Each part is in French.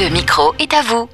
Le micro est à vous.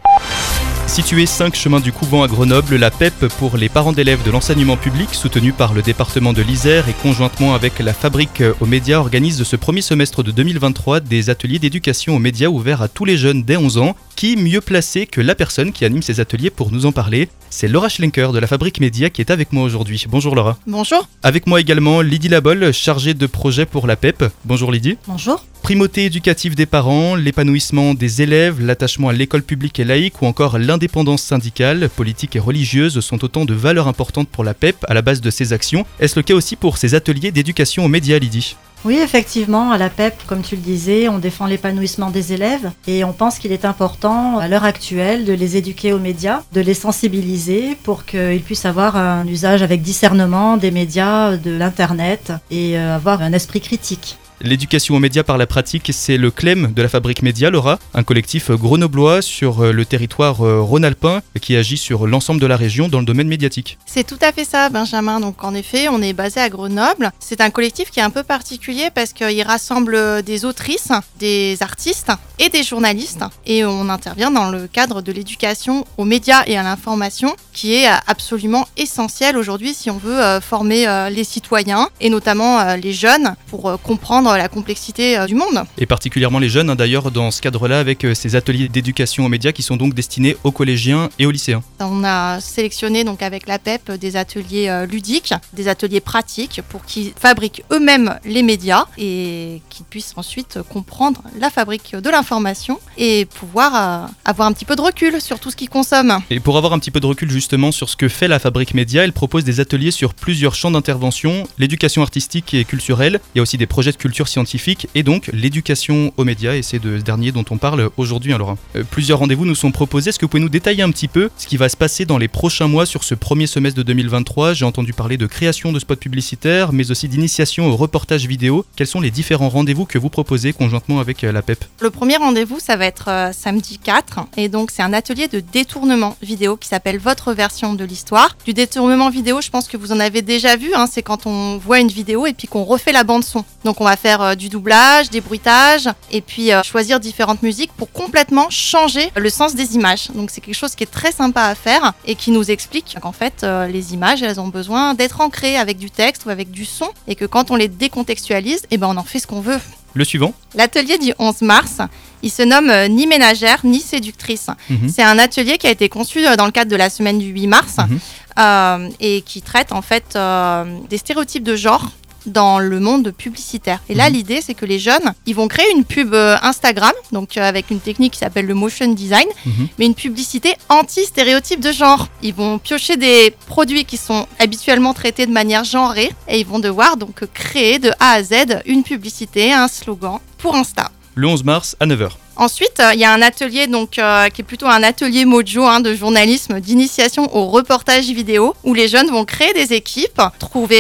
Située 5 chemin du Couvent à Grenoble, la PEP pour les parents d'élèves de l'enseignement public, soutenue par le département de l'Isère et conjointement avec la Fabrique Média, organise ce premier semestre de 2023 des ateliers d'éducation aux médias ouverts à tous les jeunes dès 11 ans. Qui mieux placé que la personne qui anime ces ateliers pour nous en parler? C'est Laura Schlenker de la Fabrique Média qui est avec moi aujourd'hui. Bonjour Laura. Bonjour. Avec moi également Lydie Labolle, chargée de projet pour la PEP. Bonjour Lydie. Bonjour. Primauté éducative des parents, l'épanouissement des élèves, l'attachement à l'école publique et laïque ou encore l'indépendance syndicale, politique et religieuse sont autant de valeurs importantes pour la PEP à la base de ses actions. Est-ce le cas aussi pour ces ateliers d'éducation aux médias, Lydie ? Oui, effectivement, à la PEP, comme tu le disais, on défend l'épanouissement des élèves et on pense qu'il est important, à l'heure actuelle, de les éduquer aux médias, de les sensibiliser pour qu'ils puissent avoir un usage avec discernement des médias, de l'Internet et avoir un esprit critique. L'éducation aux médias par la pratique, c'est le CLEM de la Fabrique Média, Laura, un collectif grenoblois sur le territoire rhône-alpin qui agit sur l'ensemble de la région dans le domaine médiatique. C'est tout à fait ça, Benjamin. Donc en effet, on est basé à Grenoble. C'est un collectif qui est un peu particulier parce qu'il rassemble des autrices, des artistes et des journalistes. Et on intervient dans le cadre de l'éducation aux médias et à l'information qui est absolument essentielle aujourd'hui si on veut former les citoyens et notamment les jeunes pour comprendre la complexité du monde. Et particulièrement les jeunes, d'ailleurs, dans ce cadre-là, avec ces ateliers d'éducation aux médias qui sont donc destinés aux collégiens et aux lycéens. On a sélectionné donc avec la PEP des ateliers ludiques, des ateliers pratiques pour qu'ils fabriquent eux-mêmes les médias et qu'ils puissent ensuite comprendre la fabrique de l'information et pouvoir avoir un petit peu de recul sur tout ce qu'ils consomment. Et pour avoir un petit peu de recul justement sur ce que fait la Fabrique Média, elle propose des ateliers sur plusieurs champs d'intervention, l'éducation artistique et culturelle. Il y a aussi des projets de culture scientifique et donc l'éducation aux médias, et c'est de ce dernier dont on parle aujourd'hui, hein, Laura. Plusieurs rendez-vous nous sont proposés. Est-ce que vous pouvez nous détailler un petit peu ce qui va se passer dans les prochains mois sur ce premier semestre de 2023 ? J'ai entendu parler de création de spots publicitaires, mais aussi d'initiation au reportage vidéo. Quels sont les différents rendez-vous que vous proposez conjointement avec la PEP ? Le premier rendez-vous, ça va être samedi 4, et donc c'est un atelier de détournement vidéo qui s'appelle Votre version de l'histoire. Du détournement vidéo, je pense que vous en avez déjà vu, hein, c'est quand on voit une vidéo et puis qu'on refait la bande-son. Donc on va faire du doublage, des bruitages et puis choisir différentes musiques pour complètement changer le sens des images. Donc c'est quelque chose qui est très sympa à faire et qui nous explique qu'en fait les images elles ont besoin d'être ancrées avec du texte ou avec du son et que quand on les décontextualise, eh ben on en fait ce qu'on veut. Le suivant. L'atelier du 11 mars, il se nomme ni ménagère ni séductrice. Mmh. C'est un atelier qui a été conçu dans le cadre de la semaine du 8 mars et qui traite en fait des stéréotypes de genre dans le monde publicitaire. Et là, l'idée, c'est que les jeunes, ils vont créer une pub Instagram, donc avec une technique qui s'appelle le motion design, mais une publicité anti-stéréotype de genre. Ils vont piocher des produits qui sont habituellement traités de manière genrée et ils vont devoir donc créer de A à Z une publicité, un slogan pour Insta. Le 11 mars à 9h. Ensuite, il y a un atelier donc, qui est plutôt un atelier mojo de journalisme, d'initiation au reportage vidéo, où les jeunes vont créer des équipes,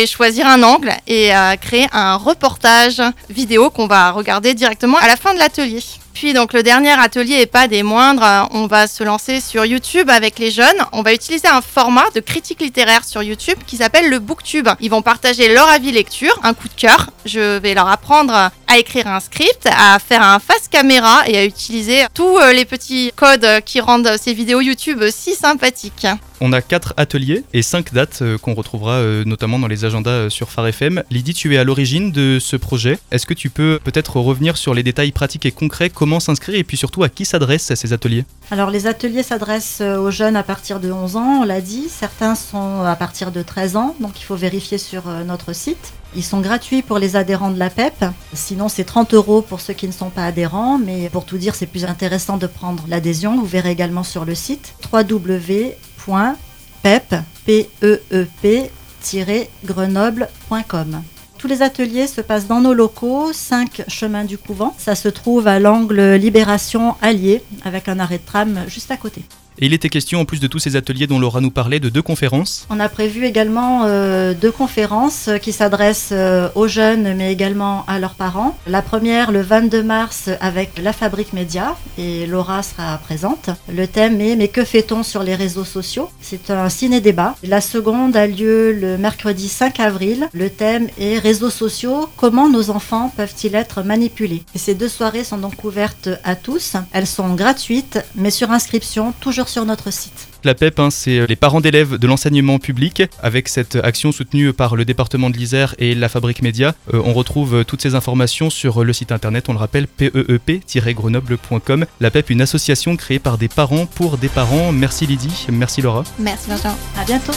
choisir un angle et créer un reportage vidéo qu'on va regarder directement à la fin de l'atelier. Puis donc le dernier atelier et pas des moindres, on va se lancer sur YouTube avec les jeunes. On va utiliser un format de critique littéraire sur YouTube qui s'appelle le Booktube. Ils vont partager leur avis lecture, un coup de cœur. Je vais leur apprendre à écrire un script, à faire un face caméra et à utiliser tous les petits codes qui rendent ces vidéos YouTube si sympathiques. On a 4 ateliers et 5 dates qu'on retrouvera notamment dans les agendas sur Phare FM. Lydie, tu es à l'origine de ce projet. Est-ce que tu peux peut-être revenir sur les détails pratiques et concrets, comment s'inscrire et puis surtout à qui s'adressent ces ateliers ? Alors les ateliers s'adressent aux jeunes à partir de 11 ans, on l'a dit. Certains sont à partir de 13 ans, donc il faut vérifier sur notre site. Ils sont gratuits pour les adhérents de la PEP, sinon c'est 30 € pour ceux qui ne sont pas adhérents, mais pour tout dire c'est plus intéressant de prendre l'adhésion, vous verrez également sur le site www.pep-grenoble.com. Tous les ateliers se passent dans nos locaux, 5 chemin du Couvent. Ça se trouve à l'angle Libération Allier, avec un arrêt de tram juste à côté. Et il était question, en plus de tous ces ateliers dont Laura nous parlait, de 2 conférences. On a prévu également 2 conférences qui s'adressent aux jeunes, mais également à leurs parents. La première, le 22 mars, avec la Fabrique Média, et Laura sera présente. Le thème est « Mais que fait-on sur les réseaux sociaux ?» C'est un ciné-débat. La seconde a lieu le mercredi 5 avril. Le thème est « Réseaux sociaux, comment nos enfants peuvent-ils être manipulés ?» Et ces 2 soirées sont donc ouvertes à tous. Elles sont gratuites, mais sur inscription, toujours sur notre site. La PEP, c'est les parents d'élèves de l'enseignement public. Avec cette action soutenue par le département de l'Isère et la Fabrique Média, on retrouve toutes ces informations sur le site internet, on le rappelle, pep-grenoble.com. La PEP, une association créée par des parents pour des parents. Merci Lydie, merci Laura. Merci Vincent, à bientôt.